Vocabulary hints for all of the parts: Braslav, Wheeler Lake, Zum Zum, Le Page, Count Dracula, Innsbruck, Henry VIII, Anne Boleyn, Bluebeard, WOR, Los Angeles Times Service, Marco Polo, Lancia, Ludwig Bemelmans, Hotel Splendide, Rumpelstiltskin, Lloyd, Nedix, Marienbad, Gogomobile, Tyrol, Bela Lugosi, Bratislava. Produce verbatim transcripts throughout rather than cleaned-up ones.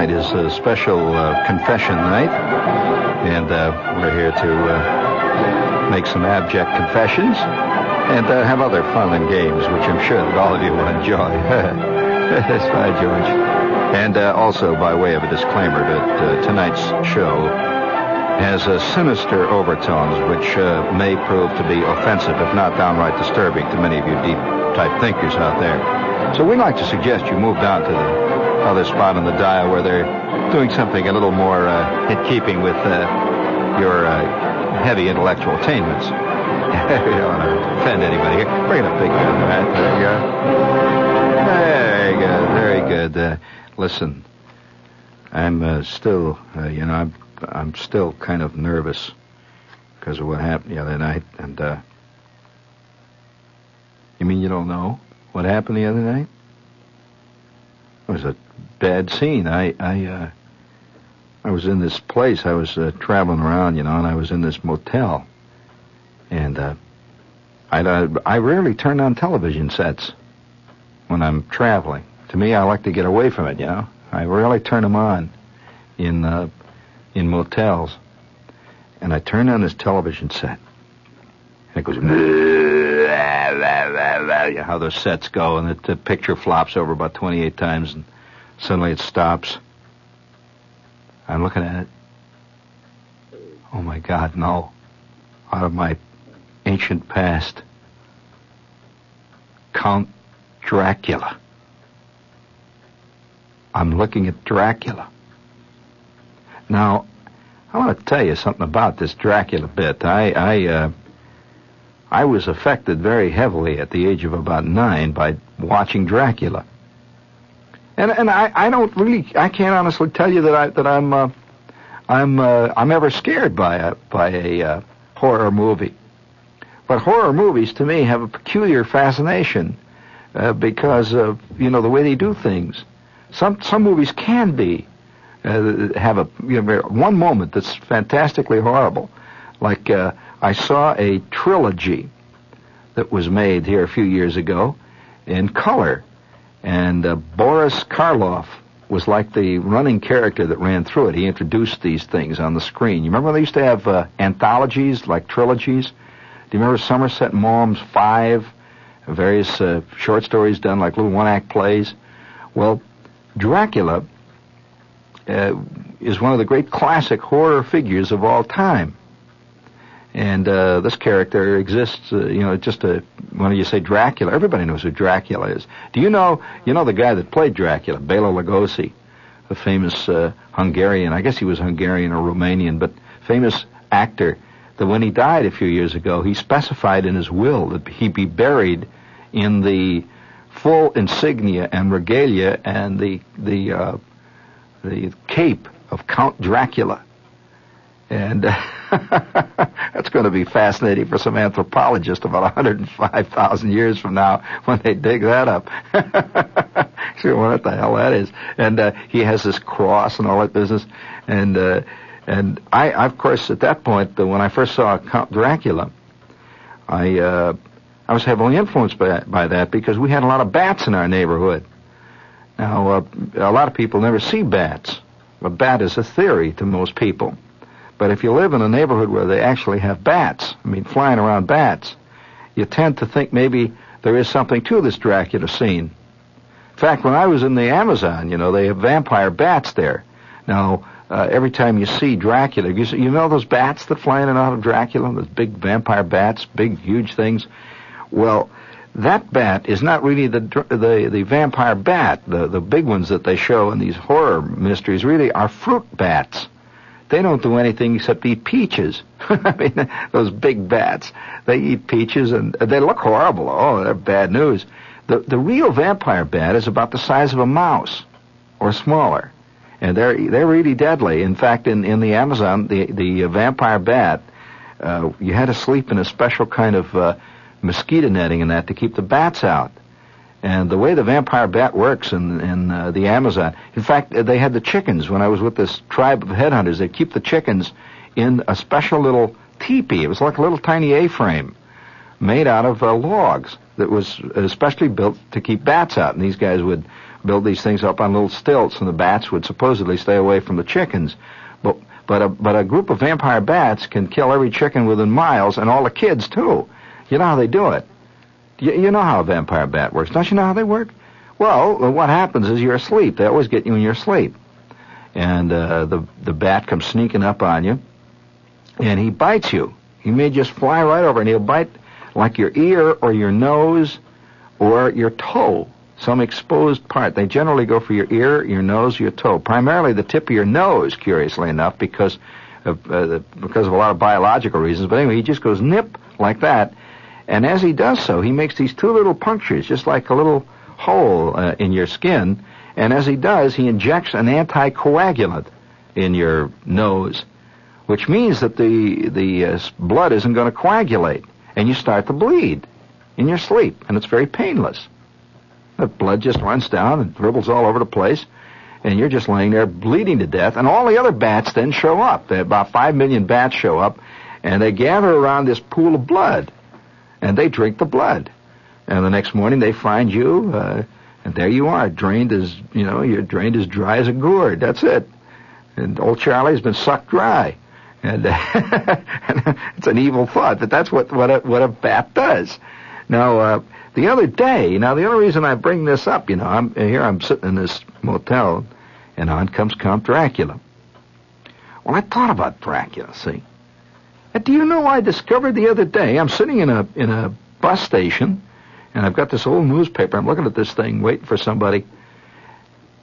night is a special uh, confession night. And uh, we're here to uh, make some abject confessions and uh, have other fun and games, which I'm sure that all of you will enjoy. That's right, George. And uh, also, by way of a disclaimer, that uh, tonight's show has uh, sinister overtones which uh, may prove to be offensive, if not downright disturbing to many of you deep-type thinkers out there. So we'd like to suggest you move down to the other spot on the dial where they're doing something a little more uh, in keeping with uh, your uh, heavy intellectual attainments. We don't want to offend anybody here. Bring it up big gun, right? There you go. There you go. Very good. Uh, listen, I'm uh, still, uh, you know, I'm... I'm still kind of nervous because of what happened the other night. And, uh... You mean you don't know what happened the other night? It was a bad scene. I, I, uh... I was in this place. I was uh, traveling around, you know, and I was in this motel. And, uh... I, uh, I rarely turn on television sets when I'm traveling. To me, I like to get away from it, you know. I rarely turn them on in, uh... in motels, and I turned on this television set, and it goes, how those sets go, and it, the picture flops over about twenty-eight times, and suddenly it stops. I'm looking at it. Oh, my God, no. Out of my ancient past, Count Dracula. I'm looking at Dracula. Now, I want to tell you something about this Dracula bit. I I, uh, I was affected very heavily at the age of about nine by watching Dracula, and and I, I don't really I can't honestly tell you that I that I'm uh, I'm uh, I'm ever scared by a by a uh, horror movie, but horror movies to me have a peculiar fascination uh, because of you know the way they do things. Some some movies can be. Uh, have a you know, one moment that's fantastically horrible. Like uh, I saw a trilogy that was made here a few years ago in color, and uh, Boris Karloff was like the running character that ran through it. He introduced these things on the screen. You remember when they used to have uh, anthologies like trilogies? Do you remember Somerset Maugham's Five, various uh, short stories done like little one-act plays? Well, Dracula Uh, is one of the great classic horror figures of all time. And uh, this character exists, uh, you know, just a, when you say Dracula, everybody knows who Dracula is. Do you know, you know the guy that played Dracula, Bela Lugosi, a famous uh, Hungarian, I guess he was Hungarian or Romanian, but famous actor, that when he died a few years ago, he specified in his will that he be buried in the full insignia and regalia and the, the, uh, the cape of Count Dracula. And uh, that's going to be fascinating for some anthropologist about one hundred five thousand years from now when they dig that up. Sure, what the hell that is. And uh, he has this cross and all that business. And, uh, and I, I, of course, at that point, the, when I first saw Count Dracula, I, uh, I was heavily influenced by, by that because we had a lot of bats in our neighborhood. Now, uh, a lot of people never see bats. A bat is a theory to most people. But if you live in a neighborhood where they actually have bats, I mean, flying around bats, you tend to think maybe there is something to this Dracula scene. In fact, when I was in the Amazon, you know, they have vampire bats there. Now, uh, every time you see Dracula, you, see, you know those bats that fly in and out of Dracula? Those big vampire bats, big, huge things? Well, that bat is not really the the, the vampire bat. The, the big ones that they show in these horror mysteries really are fruit bats. They don't do anything except eat peaches. I mean, those big bats. They eat peaches and they look horrible. Oh, they're bad news. The, the real vampire bat is about the size of a mouse or smaller. And they're, they're really deadly. In fact, in, in the Amazon, the, the vampire bat, uh, you had to sleep in a special kind of... Uh, mosquito netting and that to keep the bats out. And the way the vampire bat works in, in uh, the Amazon, in fact, they had the chickens. When I was with this tribe of headhunters, they'd keep the chickens in a special little teepee. It was like a little tiny A-frame made out of uh, logs that was especially built to keep bats out. And these guys would build these things up on little stilts, and the bats would supposedly stay away from the chickens. But but a, but a group of vampire bats can kill every chicken within miles, and all the kids, too. You know how they do it. You, you know how a vampire bat works. Don't you know how they work? Well, what happens is you're asleep. They always get you in your sleep. And uh, the, the bat comes sneaking up on you, and he bites you. He may just fly right over, and he'll bite like your ear or your nose or your toe, some exposed part. They generally go for your ear, your nose, your toe, primarily the tip of your nose, curiously enough, because of, uh, because of a lot of biological reasons. But anyway, he just goes nip like that, and as he does so, he makes these two little punctures, just like a little hole uh, in your skin, and as he does, he injects an anticoagulant in your nose, which means that the, the uh, blood isn't going to coagulate, and you start to bleed in your sleep, and it's very painless. The blood just runs down and dribbles all over the place, and you're just laying there bleeding to death, and all the other bats then show up. There, about five million bats show up, and they gather around this pool of blood, and they drink the blood. And the next morning they find you, uh, and there you are, drained as, you know, you're drained as dry as a gourd. That's it. And old Charlie's been sucked dry. And uh, it's an evil thought, but that's what, what, a, what a bat does. Now, uh, the other day, now the only reason I bring this up, you know, I'm here I'm sitting in this motel, and on comes Count Dracula. Well, I thought about Dracula, see. And do you know I discovered the other day, I'm sitting in a in a bus station, and I've got this old newspaper, I'm looking at this thing, waiting for somebody,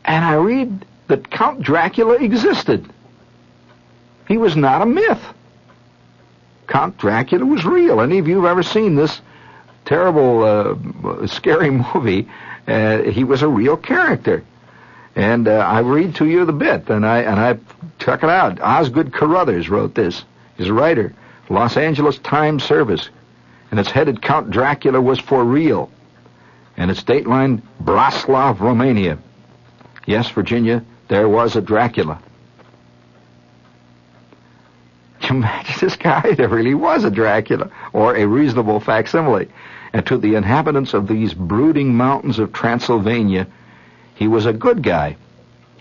and I read that Count Dracula existed. He was not a myth. Count Dracula was real. Any of you who've ever seen this terrible, uh, scary movie, uh, he was a real character. And uh, I read to you the bit, and I and I check it out. Osgood Carruthers wrote this. He's a writer, Los Angeles Times Service, and it's headed Count Dracula was for real, and it's dateline Braslav, Romania. Yes, Virginia, there was a Dracula. Imagine this guy, there really was a Dracula, or a reasonable facsimile. And to the inhabitants of these brooding mountains of Transylvania, he was a good guy.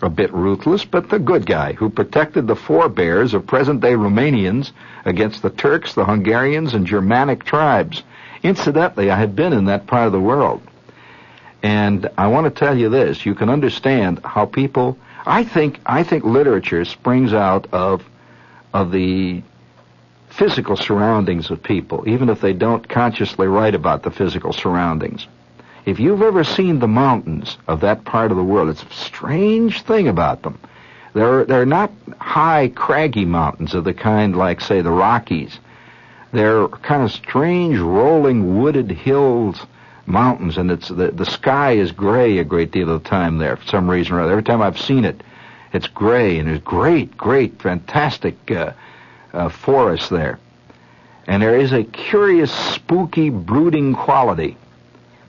A bit ruthless, but the good guy, who protected the forebears of present-day Romanians against the Turks, the Hungarians, and Germanic tribes. Incidentally, I had been in that part of the world. And I want to tell you this, you can understand how people... I think, I think literature springs out of... of the physical surroundings of people, even if they don't consciously write about the physical surroundings. If you've ever seen the mountains of that part of the world, it's a strange thing about them. They're, they're not high, craggy mountains of the kind like, say, the Rockies. They're kind of strange, rolling, wooded hills, mountains, and it's the, the sky is gray a great deal of the time there, for some reason or other. Every time I've seen it, it's gray, and there's great, great, fantastic uh, uh, forest there. And there is a curious, spooky, brooding quality.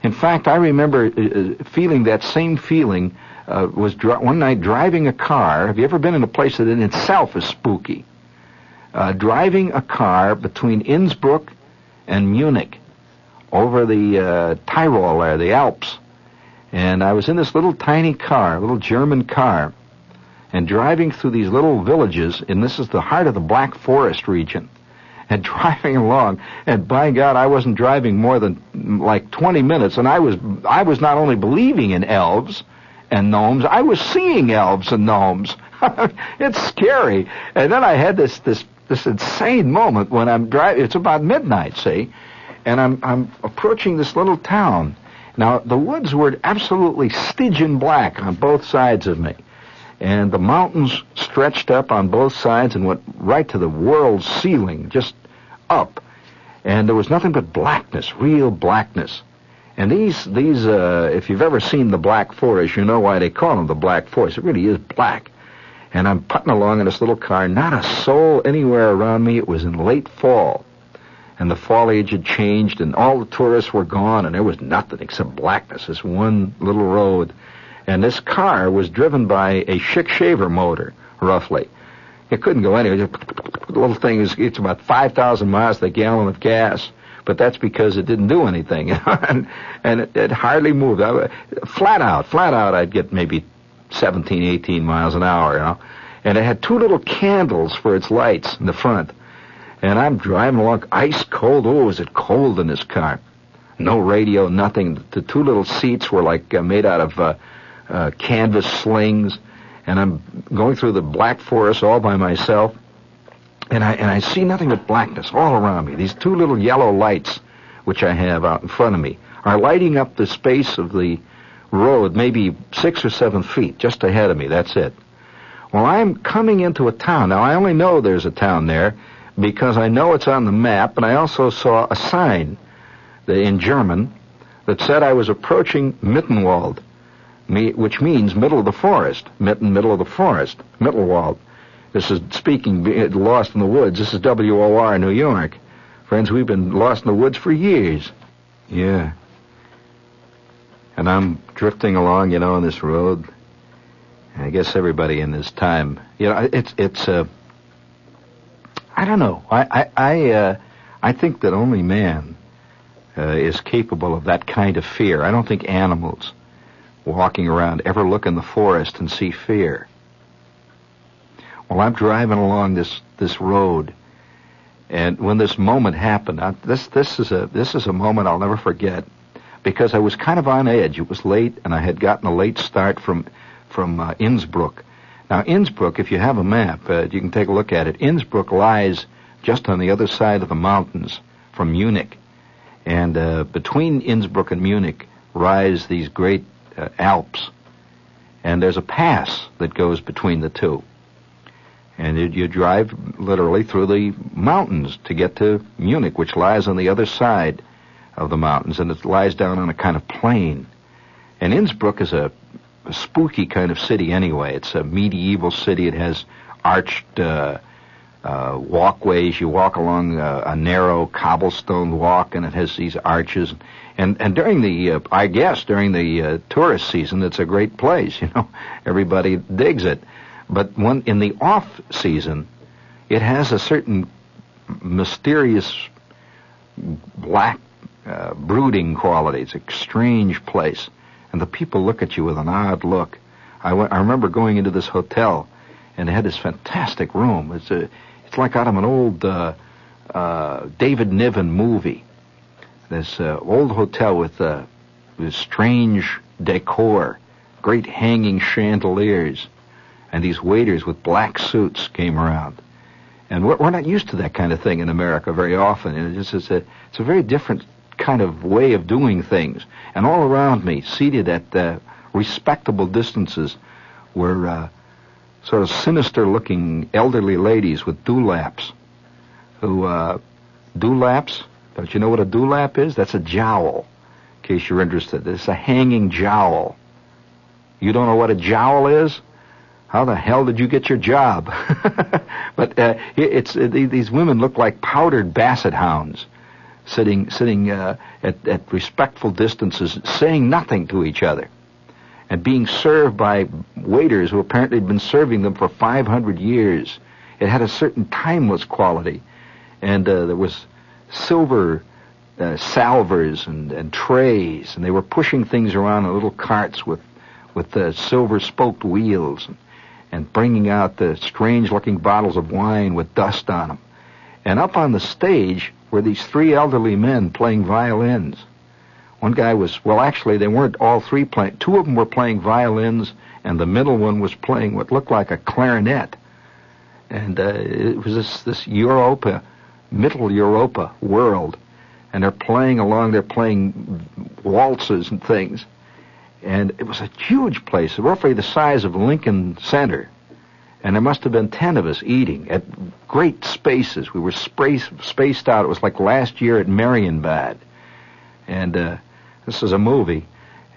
In fact, I remember uh, feeling that same feeling uh, was dr- one night driving a car. Have you ever been in a place that in itself is spooky? Uh, driving a car between Innsbruck and Munich over the uh, Tyrol there, the Alps. And I was in this little tiny car, little German car, and driving through these little villages, and this is the heart of the Black Forest region, and driving along, and by God, I wasn't driving more than like twenty minutes, and I was I was not only believing in elves and gnomes, I was seeing elves and gnomes. It's scary. And then I had this this this insane moment when I'm driving. It's about midnight, see, and I'm I'm approaching this little town. Now the woods were absolutely Stygian black on both sides of me. And the mountains stretched up on both sides and went right to the world's ceiling, just up. And there was nothing but blackness, real blackness. And these, these, uh, if you've ever seen the Black Forest, you know why they call them the Black Forest. It really is black. And I'm putting along in this little car, not a soul anywhere around me. It was in late fall. And the foliage had changed, and all the tourists were gone, and there was nothing except blackness, this one little road. And this car was driven by a Schick-shaver motor, roughly. It couldn't go anywhere. The little thing is, it's about five thousand miles to the gallon of gas. but that's because it didn't do anything. and and it, it hardly moved. I, flat out, flat out, I'd get maybe seventeen, eighteen miles an hour, you know. And it had two little candles for its lights in the front. And I'm driving along, ice cold. Oh, is it cold in this car? No radio, nothing. The two little seats were like uh, made out of uh, uh, canvas slings. And I'm going through the Black Forest all by myself. And I and I see nothing but blackness all around me. These two little yellow lights, which I have out in front of me, are lighting up the space of the road, maybe six or seven feet, just ahead of me. That's it. Well, I'm coming into a town. Now, I only know there's a town there because I know it's on the map, and I also saw a sign in German that said I was approaching Mittenwald, which means middle of the forest. Mitten, middle of the forest. Mittenwald. This is speaking, lost in the woods. This is W O R, New York. Friends, we've been lost in the woods for years. Yeah. And I'm drifting along, you know, on this road. I guess everybody in this time, you know, it's, it's, uh, I don't know. I, I, I, uh, I think that only man uh, is capable of that kind of fear. I don't think animals walking around ever look in the forest and see fear. Well, I'm driving along this, this road, and when this moment happened, I, this this is a this is a moment I'll never forget, because I was kind of on edge. It was late, and I had gotten a late start from from uh, Innsbruck. Now, Innsbruck, if you have a map, uh, you can take a look at it. Innsbruck lies just on the other side of the mountains from Munich, and uh, between Innsbruck and Munich rise these great uh, Alps, and there's a pass that goes between the two. And you, you drive literally through the mountains to get to Munich, which lies on the other side of the mountains, and it lies down on a kind of plain. And Innsbruck is a, a spooky kind of city anyway. It's a medieval city. It has arched uh, uh, walkways. You walk along a, a narrow cobblestone walk, and it has these arches. And and during the, uh, I guess, during the uh, tourist season, it's a great place. You know, everybody digs it. But when, in the off-season, it has a certain mysterious black uh, brooding quality. It's a strange place. And the people look at you with an odd look. I, w- I remember going into this hotel, and it had this fantastic room. It's a, it's like out of an old uh, uh, David Niven movie. This uh, old hotel with, uh, with strange decor, great hanging chandeliers. And these waiters with black suits came around. And we're, we're not used to that kind of thing in America very often. And it just, it's, a, it's a very different kind of way of doing things. And all around me, seated at uh, respectable distances, were uh, sort of sinister-looking elderly ladies with dewlaps. Who, uh, dewlaps? Don't you know what a dewlap is? That's a jowl, in case you're interested. It's a hanging jowl. You don't know what a jowl is? How the hell did you get your job? But uh, it's it, these women look like powdered basset hounds, sitting sitting uh, at, at respectful distances, saying nothing to each other, and being served by waiters who apparently had been serving them for five hundred years. It had a certain timeless quality, and uh, there was silver uh, salvers and, and trays, and they were pushing things around in little carts with with uh, silver-spoked wheels. And, and bringing out the strange-looking bottles of wine with dust on them. And up on the stage were these three elderly men playing violins. One guy was, well, actually, they weren't all three playing. Two of them were playing violins, and the middle one was playing what looked like a clarinet. And uh, it was this, this Europa, middle Europa world. And they're playing along, they're playing waltzes and things. And it was a huge place, roughly the size of Lincoln Center. And there must have been ten of us eating at great spaces. We were space, spaced out. It was like last year at Marienbad. And uh, this is a movie.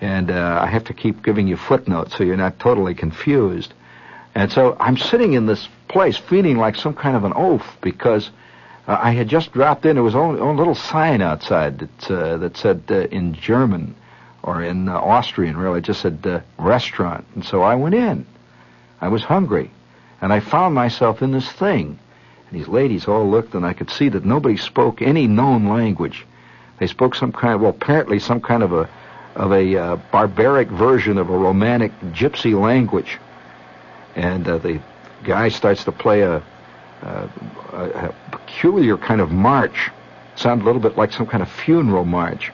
And uh, I have to keep giving you footnotes so you're not totally confused. And so I'm sitting in this place feeling like some kind of an oaf because uh, I had just dropped in. There was a little sign outside that, uh, that said uh, in German... or in uh, Austrian, really, it just said, uh, restaurant. And so I went in. I was hungry. And I found myself in this thing. And these ladies all looked, and I could see that nobody spoke any known language. They spoke some kind of, well, apparently some kind of a of a uh, barbaric version of a romantic gypsy language. And uh, the guy starts to play a, a, a peculiar kind of march. Sounded a little bit like some kind of funeral march.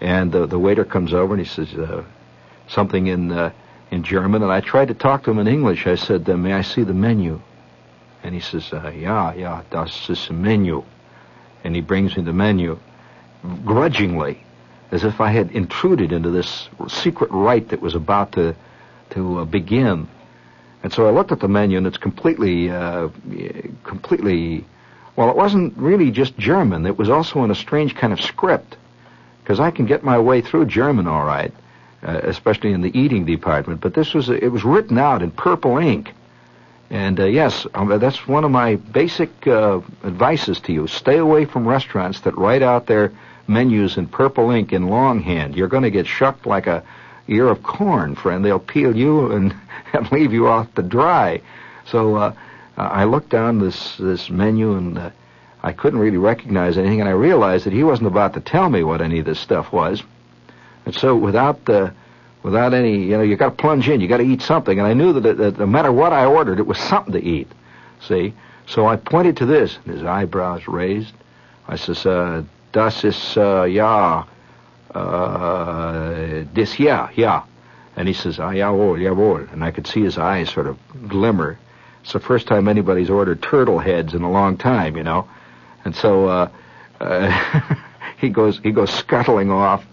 And uh, the waiter comes over and he says uh, something in uh, in German. And I tried to talk to him in English. I said, uh, may I see the menu? And he says, uh, yeah, yeah, das ist menu. And he brings me the menu, grudgingly, as if I had intruded into this secret rite that was about to to uh, begin. And so I looked at the menu, and it's completely, uh, completely, well, it wasn't really just German. It was also in a strange kind of script, because I can get my way through German all right, uh, especially in the eating department. But this was, it was written out in purple ink. And, uh, yes, um, that's one of my basic uh, advices to you. Stay away from restaurants that write out their menus in purple ink in longhand. You're going to get shucked like a ear of corn, friend. They'll peel you and, and leave you off to dry. So uh, I looked down this, this menu, and uh, I couldn't really recognize anything, and I realized that he wasn't about to tell me what any of this stuff was. And so without... Uh, Without any, you know, you got to plunge in. You got to eat something. And I knew that, that no matter what I ordered, it was something to eat. See? So I pointed to this. His eyebrows raised. I says, uh, das ist, uh, ja, uh, this here, yeah. And he says, ah, jawohl, jawohl. And I could see his eyes sort of glimmer. It's the first time anybody's ordered turtle heads in a long time, you know. And so uh, uh, he goes, he goes scuttling off.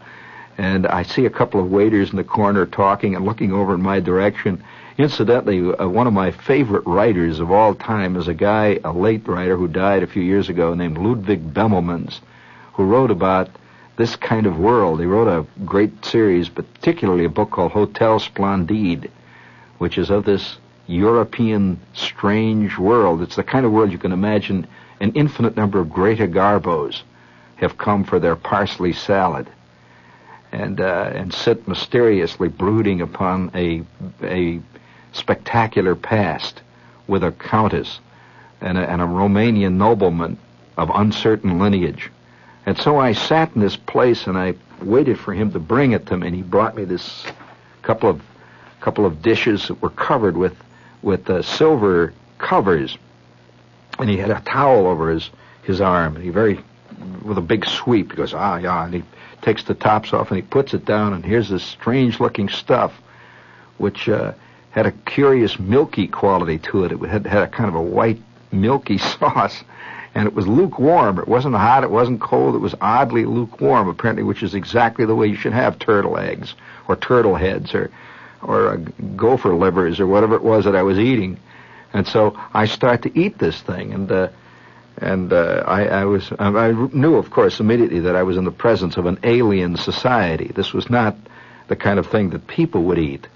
And I see a couple of waiters in the corner talking and looking over in my direction. Incidentally, uh, one of my favorite writers of all time is a guy, a late writer who died a few years ago named Ludwig Bemelmans, who wrote about this kind of world. He wrote a great series, particularly a book called Hotel Splendide, which is of this European strange world. It's the kind of world you can imagine an infinite number of greater garbos have come for their parsley salad. And uh, and sit mysteriously brooding upon a a spectacular past with a countess and a, and a Romanian nobleman of uncertain lineage. And so I sat in this place and I waited for him to bring it to me. And he brought me this couple of couple of dishes that were covered with with uh, silver covers. And he had a towel over his his arm. And he very with a big sweep. He goes, ah, yeah, and he takes the tops off and he puts it down, and here's this strange looking stuff which uh, had a curious milky quality to it. It had, had a kind of a white milky sauce, and it was lukewarm. It wasn't hot, it wasn't cold, it was oddly lukewarm, apparently, which is exactly the way you should have turtle eggs or turtle heads or or uh, gopher livers or whatever it was that I was eating. And so I start to eat this thing, and uh And uh, I, I was—I knew, of course, immediately that I was in the presence of an alien society. This was not the kind of thing that people would eat.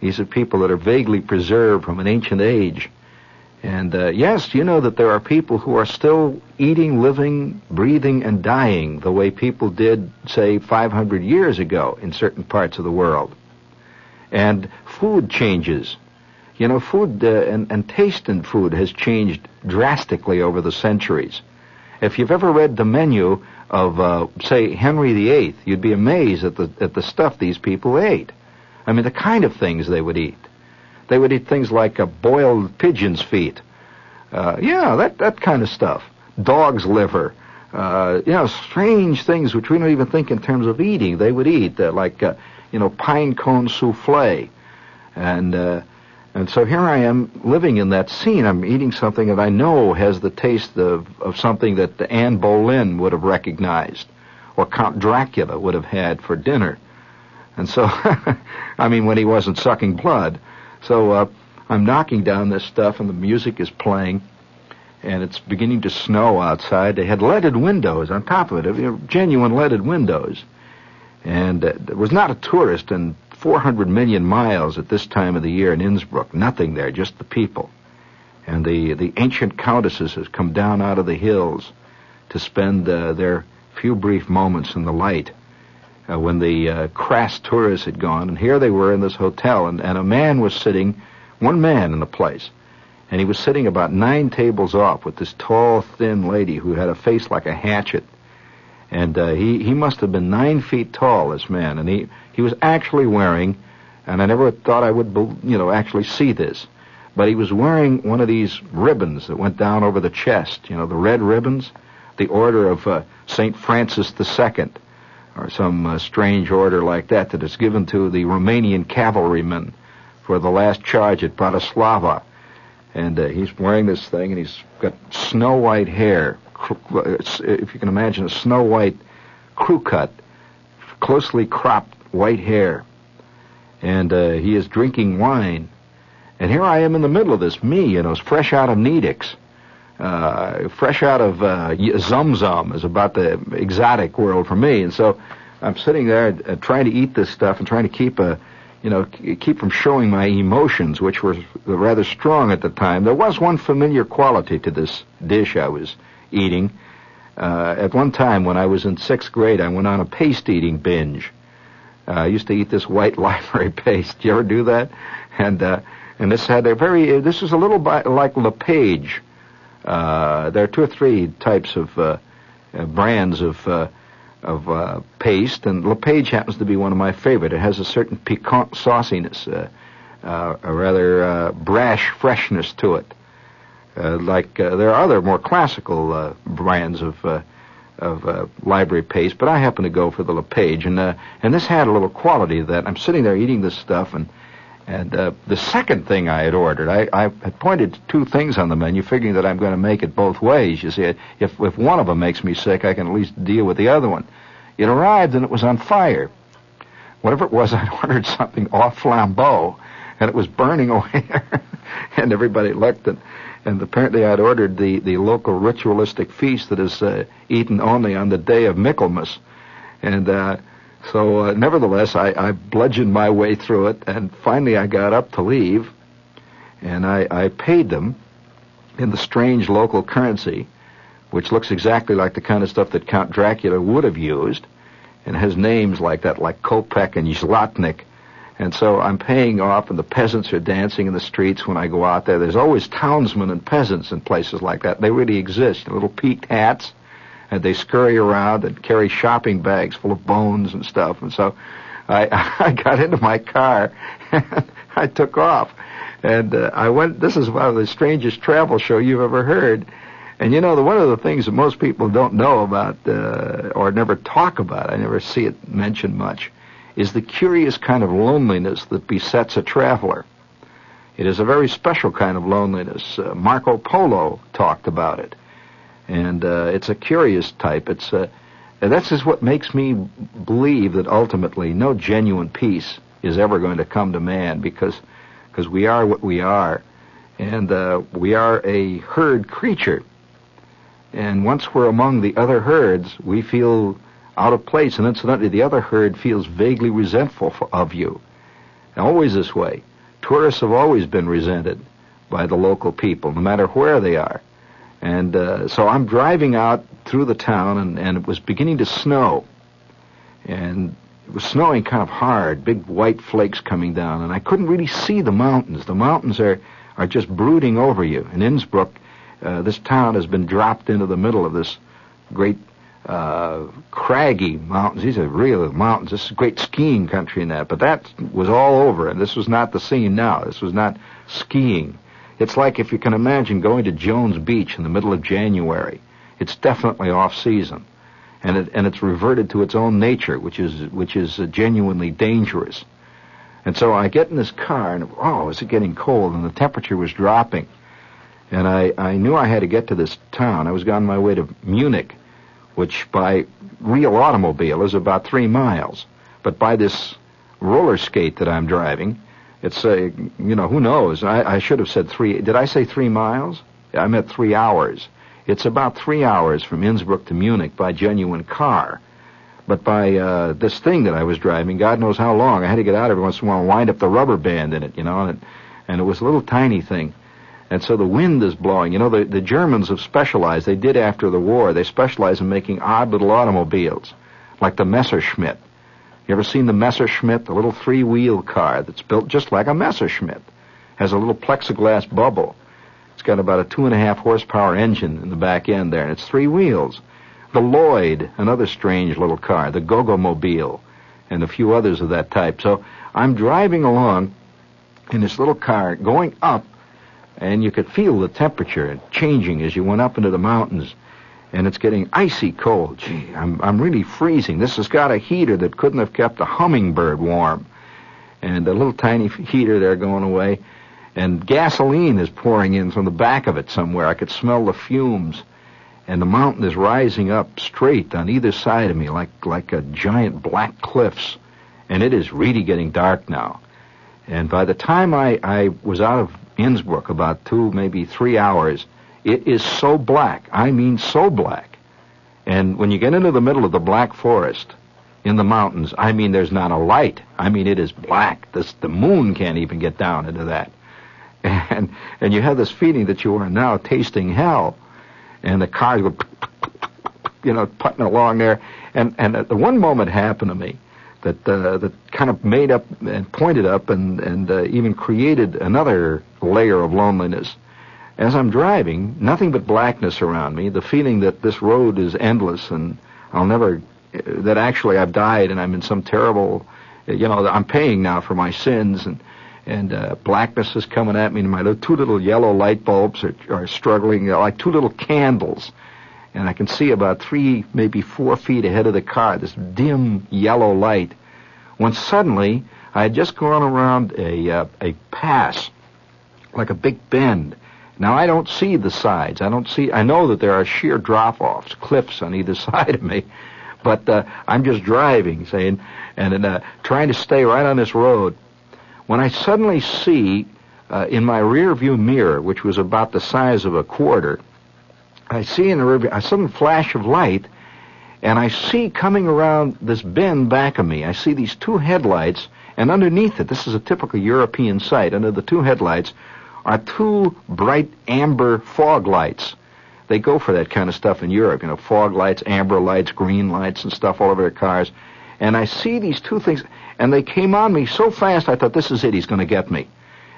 These are people that are vaguely preserved from an ancient age. And uh, yes, you know that there are people who are still eating, living, breathing, and dying the way people did, say, five hundred years ago in certain parts of the world. And food changes. You know, food uh, and, and taste in food has changed drastically over the centuries. If you've ever read the menu of, uh, say, Henry the Eighth, you'd be amazed at the at the stuff these people ate. I mean, the kind of things they would eat. They would eat things like uh, boiled pigeon's feet. Uh, yeah, that, that kind of stuff. Dog's liver. Uh, you know, strange things which we don't even think in terms of eating. They would eat, uh, like, uh, you know, pine cone souffle. And... Uh, And so here I am living in that scene. I'm eating something that I know has the taste of, of something that Anne Boleyn would have recognized or Count Dracula would have had for dinner. And so, I mean, when he wasn't sucking blood. So uh, I'm knocking down this stuff, and the music is playing, and it's beginning to snow outside. They had leaded windows on top of it, genuine leaded windows. And uh, there was not a tourist in four hundred million miles at this time of the year in Innsbruck. Nothing there, just the people. And the, the ancient countesses have come down out of the hills to spend uh, their few brief moments in the light uh, when the uh, crass tourists had gone. And here they were in this hotel, and, and a man was sitting, one man in the place, and he was sitting about nine tables off with this tall, thin lady who had a face like a hatchet. And uh, he, he must have been nine feet tall, this man. And he, he was actually wearing, and I never thought I would, you know, actually see this, but he was wearing one of these ribbons that went down over the chest, you know, the red ribbons, the order of uh, Saint Francis the Second, or some uh, strange order like that that is given to the Romanian cavalrymen for the last charge at Bratislava. And uh, he's wearing this thing, and he's got snow-white hair, if you can imagine a snow-white crew cut, closely cropped white hair. And uh, he is drinking wine. And here I am in the middle of this, me, you know, fresh out of Nedix, uh, fresh out of uh, Zum Zum is about the exotic world for me. And so I'm sitting there uh, trying to eat this stuff and trying to keep a, you know, keep from showing my emotions, which were rather strong at the time. There was one familiar quality to this dish I was eating. Uh, at one time when I was in sixth grade, I went on a paste-eating binge. Uh, I used to eat this white library paste. You ever do that? And uh, and this had a very, this is a little bit like Le Page. Uh, there are two or three types of uh, uh, brands of uh, of uh, paste, and Le Page happens to be one of my favorite. It has a certain piquant sauciness, uh, uh, a rather uh, brash freshness to it. Uh, like uh, there are other more classical uh, brands of uh, of uh, library paste, but I happen to go for the Le Page, and uh, and this had a little quality of that. I'm sitting there eating this stuff, and and uh, the second thing I had ordered, I, I had pointed to two things on the menu, figuring that I'm going to make it both ways. You see, if if one of them makes me sick, I can at least deal with the other one. It arrived, and it was on fire. Whatever it was, I'd ordered something off flambeau, and it was burning away there, and everybody looked at. And apparently I'd ordered the, the local ritualistic feast that is uh, eaten only on the day of Michaelmas. And uh, so uh, nevertheless, I, I bludgeoned my way through it, and finally I got up to leave, and I, I paid them in the strange local currency, which looks exactly like the kind of stuff that Count Dracula would have used, and has names like that, like Kopek and Zlatnik. And so I'm paying off, and the peasants are dancing in the streets when I go out there. There's always townsmen and peasants in places like that. They really exist. Little peaked hats, and they scurry around and carry shopping bags full of bones and stuff. And so I, I got into my car, and I took off. And uh, I went, this is one of the strangest travel show you've ever heard. And, you know, the, one of the things that most people don't know about uh, or never talk about, I never see it mentioned much, is the curious kind of loneliness that besets a traveler. It is a very special kind of loneliness. Uh, Marco Polo talked about it, and uh, it's a curious type. It's uh, and that's just what makes me believe that ultimately no genuine peace is ever going to come to man, because because we are what we are, and uh, we are a herd creature. And once we're among the other herds, we feel out of place, and incidentally, the other herd feels vaguely resentful for, of you. Always this way. Tourists have always been resented by the local people, no matter where they are. And uh, so I'm driving out through the town, and, and it was beginning to snow. And it was snowing kind of hard, big white flakes coming down, and I couldn't really see the mountains. The mountains are, are just brooding over you. In Innsbruck, uh, this town has been dropped into the middle of this great Uh, craggy mountains. These are real mountains. This is a great skiing country and that, but that was all over, and this was not the scene now. This was not skiing. It's like, if you can imagine, going to Jones Beach in the middle of January. It's definitely off season, and it, and it's reverted to its own nature, which is which is uh, genuinely dangerous. And so I get in this car, and oh, is it getting cold? And the temperature was dropping, and I, I knew I had to get to this town. I was on my way to Munich, which by real automobile is about three miles. But by this roller skate that I'm driving, it's a, you know, who knows? I, I should have said three. Did I say three miles? I meant three hours. It's about three hours from Innsbruck to Munich by genuine car. But by uh, this thing that I was driving, God knows how long, I had to get out every once in a while and wind up the rubber band in it, you know, and it, and it was a little tiny thing. And so the wind is blowing. You know, the, the Germans have specialized. They did after the war. They specialized in making odd little automobiles, like the Messerschmitt. You ever seen the Messerschmitt, the little three-wheel car that's built just like a Messerschmitt? Has a little plexiglass bubble. It's got about a two-and-a-half horsepower engine in the back end there, and it's three wheels. the Lloyd, another strange little car, the Gogomobile, and a few others of that type. So I'm driving along in this little car going up, and you could feel the temperature changing as you went up into the mountains, and it's getting icy cold. Gee, I'm, I'm really freezing. This has got a heater that couldn't have kept a hummingbird warm. And a little tiny heater there going away. And gasoline is pouring in from the back of it somewhere. I could smell the fumes. And the mountain is rising up straight on either side of me like, like a giant black cliffs. And it is really getting dark now. And by the time I, I was out of Innsbruck, about two, maybe three hours, it is so black. I mean so black. And when you get into the middle of the Black Forest in the mountains, I mean there's not a light. I mean it is black. This, the moon can't even get down into that. And and you have this feeling that you are now tasting hell. And the cars go, you know, putting along there. And and at the one moment happened to me that uh, that kind of made up and pointed up and and uh, even created another layer of loneliness. As I'm driving, nothing but blackness around me, the feeling that this road is endless and I'll never, that actually I've died and I'm in some terrible, you know, I'm paying now for my sins, and and uh, blackness is coming at me, and my little, two little yellow light bulbs are, are struggling like two little candles, and I can see about three, maybe four feet ahead of the car, this dim yellow light, when suddenly I had just gone around a uh, a pass, like a big bend. Now, I don't see the sides. I don't see... I know that there are sheer drop-offs, cliffs on either side of me, but uh, I'm just driving, saying, and uh, trying to stay right on this road, when I suddenly see, uh, in my rear-view mirror, which was about the size of a quarter, I see in the rear-view a sudden flash of light, and I see coming around this bend back of me, I see these two headlights, and underneath it, this is a typical European sight, under the two headlights are two bright amber fog lights. They go for that kind of stuff in Europe, you know, fog lights, amber lights, green lights, and stuff all over their cars. And I see these two things, and they came on me so fast, I thought, this is it, he's going to get me.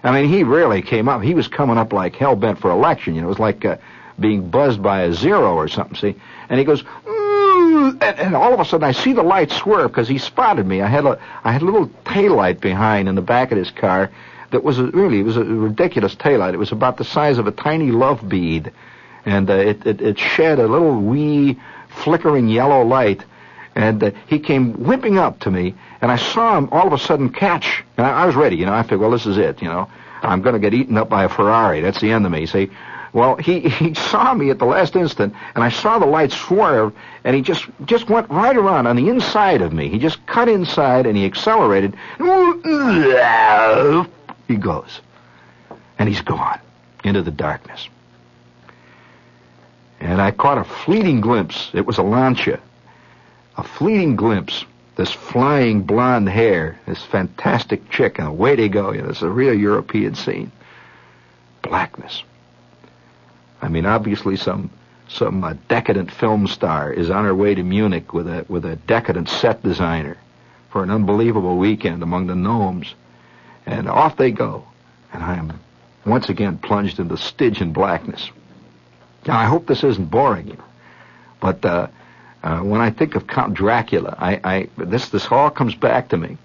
I mean, he really came up. He was coming up like hell-bent for election, you know, it was like uh, being buzzed by a zero or something, see? And he goes, mm, and, and all of a sudden I see the light swerve, because he spotted me. I had a, I had a little taillight behind in the back of his car, that was a, really, it was a ridiculous taillight. It was about the size of a tiny love bead, and uh, it, it, it shed a little wee flickering yellow light, and uh, he came whipping up to me, and I saw him all of a sudden catch, and I, I was ready, you know, I figured, well, this is it, you know, I'm going to get eaten up by a Ferrari, that's the end of me, see. Well, he, he saw me at the last instant, and I saw the light swerve, and he just, just went right around on the inside of me. He just cut inside, and he accelerated, he goes, and he's gone into the darkness. And I caught a fleeting glimpse. It was a Lancia. A fleeting glimpse. This flying blonde hair, this fantastic chick, and away they go. You know, it's a real European scene. Blackness. I mean, obviously some some uh, decadent film star is on her way to Munich with a with a decadent set designer for an unbelievable weekend among the gnomes. And off they go, and I am once again plunged into Stygian blackness. Now, I hope this isn't boring you, but uh, uh, when I think of Count Dracula, I, I this this all comes back to me.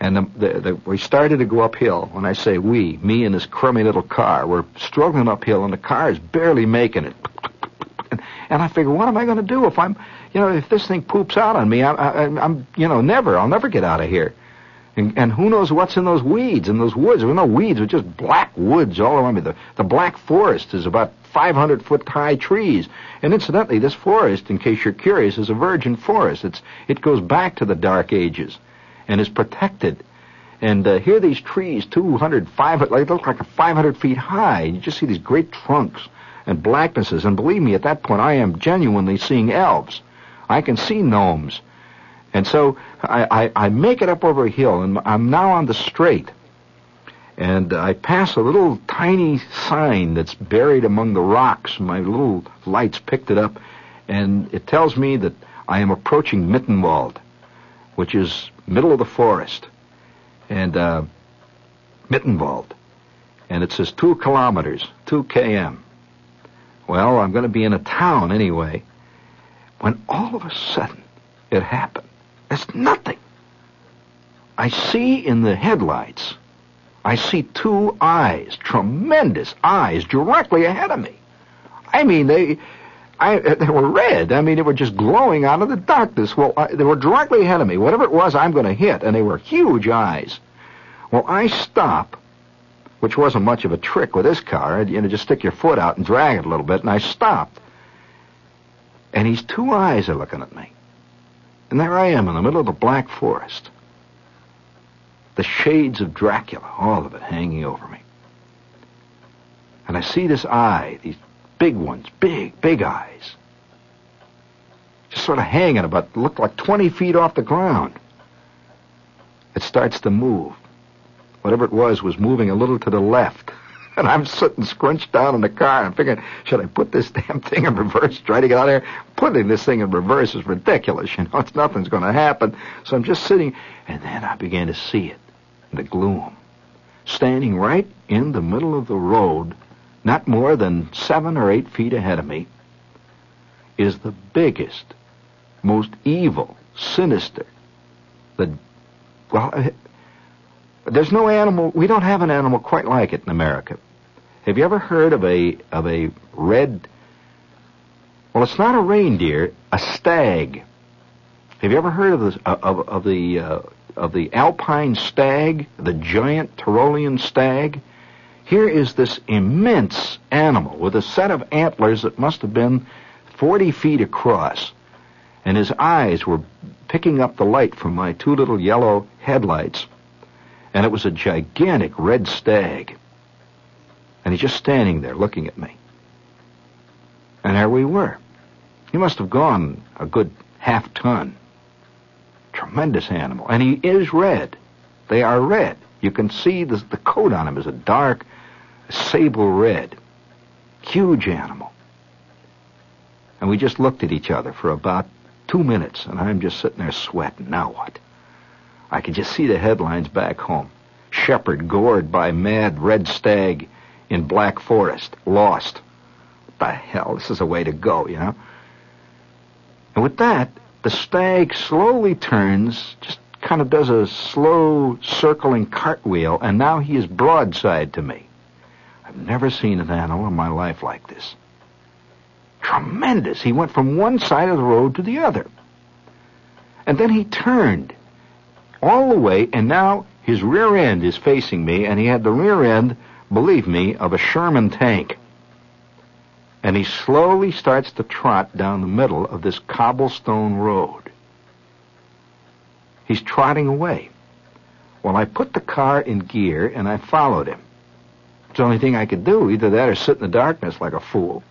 And the, the, the, we started to go uphill. When I say we, me and this crummy little car, we're struggling uphill, and the car is barely making it. And I figure, what am I going to do if I'm, you know, if this thing poops out on me? I, I, I'm, you know, never. I'll never get out of here. And, and who knows what's in those weeds, in those woods. There were no weeds, it was just black woods all around me. The, the Black Forest is about five hundred foot high trees. And incidentally, this forest, in case you're curious, is a virgin forest. It's, it goes back to the Dark Ages and is protected. And uh, here are these trees, two hundred, five hundred, like, they look like five hundred feet high. And you just see these great trunks and blacknesses. And believe me, at that point, I am genuinely seeing elves. I can see gnomes. And so I, I, I make it up over a hill, and I'm now on the straight. And I pass a little tiny sign that's buried among the rocks. My little lights picked it up, and it tells me that I am approaching Mittenwald, which is middle of the forest. And uh, Mittenwald. And it says two kilometers, two kilometers. Well, I'm going to be in a town anyway. when all of a sudden it happened. It's nothing. I see in the headlights, I see two eyes, tremendous eyes, directly ahead of me. I mean, they I, they were red. I mean, they were just glowing out of the darkness. Well, I, they were directly ahead of me. Whatever it was I'm going to hit, and they were huge eyes. Well, I stop, which wasn't much of a trick with this car. You know, just stick your foot out and drag it a little bit, and I stopped. And these two eyes are looking at me. And there I am in the middle of the Black Forest. The shades of Dracula, all of it hanging over me. And I see this eye, these big ones, big, big eyes, just sort of hanging about, look like twenty feet off the ground. It starts to move. Whatever it was was moving a little to the left. And I'm sitting scrunched down in the car and figuring, should I put this damn thing in reverse, try to get out of here? Putting this thing in reverse is ridiculous, you know, it's, nothing's going to happen. So I'm just sitting, and then I began to see it in the gloom, standing right in the middle of the road, not more than seven or eight feet ahead of me, is the biggest, most evil, sinister, the, well, there's no animal, we don't have an animal quite like it in America. Have you ever heard of a of a red, well, it's not a reindeer, a stag. Have you ever heard of the, of, of the, uh, of the alpine stag, the giant Tyrolean stag? Here is this immense animal with a set of antlers that must have been forty feet across, and his eyes were picking up the light from my two little yellow headlights, and it was a gigantic red stag. And he's just standing there looking at me. And there we were. He must have gone a good half ton. Tremendous animal. And he is red. They are red. You can see the, the coat on him is a dark sable red. Huge animal. And we just looked at each other for about two minutes, and I'm just sitting there sweating. Now what? I could just see the headlines back home. Shepherd gored by mad red stag in Black Forest. Lost. What the hell? This is a way to go, you know? And with that, the stag slowly turns, just kind of does a slow circling cartwheel, and now he is broadside to me. I've never seen an animal in my life like this. Tremendous. He went from one side of the road to the other. And then he turned all the way, and now his rear end is facing me, and he had the rear end, believe me, of a Sherman tank. And he slowly starts to trot down the middle of this cobblestone road. He's trotting away. Well, I put the car in gear, and I followed him. It's the only thing I could do, either that or sit in the darkness like a fool.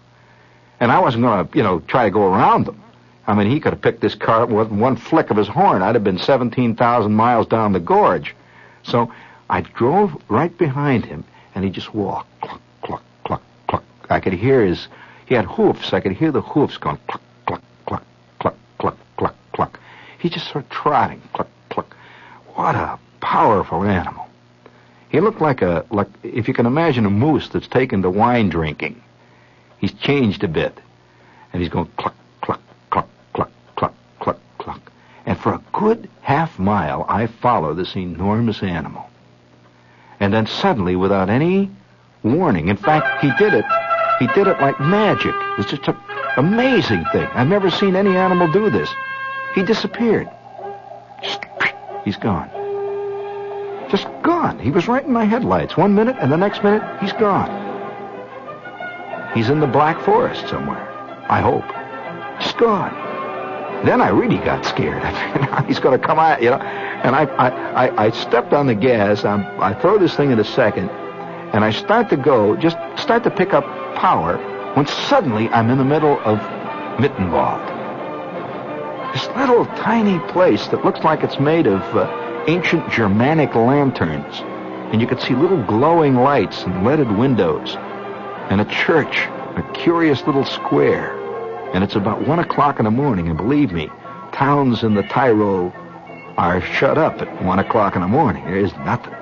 And I wasn't going to, you know, try to go around them. I mean, he could have picked this car up with one flick of his horn. I'd have been seventeen thousand miles down the gorge. So I drove right behind him, and he just walked. Cluck, cluck, cluck, cluck. I could hear his... He had hoofs. I could hear the hoofs going cluck, cluck, cluck, cluck, cluck, cluck, cluck. He just sort of trotting. Cluck, cluck. What a powerful animal. He looked like a... like if you can imagine a moose that's taken to wine drinking. He's changed a bit. And he's going cluck. And for a good half mile, I follow this enormous animal. And then suddenly, without any warning, in fact, he did it. He did it like magic. It's just an amazing thing. I've never seen any animal do this. He disappeared. Just, he's gone. Just gone. He was right in my headlights. One minute, and the next minute, he's gone. He's in the Black Forest somewhere, I hope. Just gone. Then I really got scared. He's going to come out, you know. And I, I, I, I stepped on the gas. I'm, I throw this thing in a second, and I start to go, just start to pick up power, when suddenly I'm in the middle of Mittenwald. This little tiny place that looks like it's made of uh, ancient Germanic lanterns. And you could see little glowing lights and leaded windows, and a church, a curious little square. And it's about one o'clock in the morning, and believe me, towns in the Tyrol are shut up at one o'clock in the morning. There is nothing.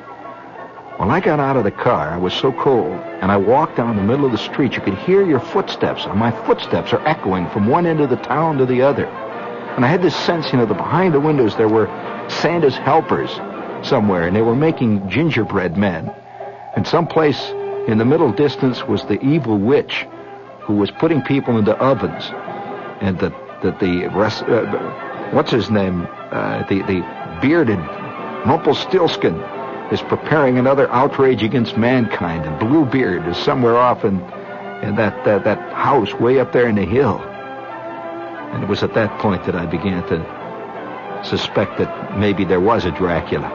When I got out of the car, I was so cold, and I walked down the middle of the street. You could hear your footsteps, and my footsteps are echoing from one end of the town to the other. And I had this sense, you know, that behind the windows there were Santa's helpers somewhere, and they were making gingerbread men. And someplace in the middle distance was the evil witch who was putting people into ovens. And that the, the, uh, what's his name, uh, the, the bearded Rumpelstiltskin is preparing another outrage against mankind, and Bluebeard is somewhere off in, in that, that, that house way up there in the hill. And it was at that point that I began to suspect that maybe there was a Dracula.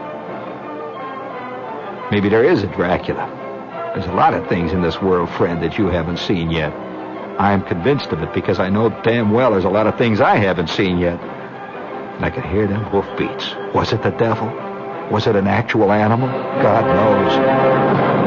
Maybe there is a Dracula. There's a lot of things in this world, friend, that you haven't seen yet. I'm convinced of it because I know damn well there's a lot of things I haven't seen yet. And I could hear them hoof beats. Was it the devil? Was it an actual animal? God knows.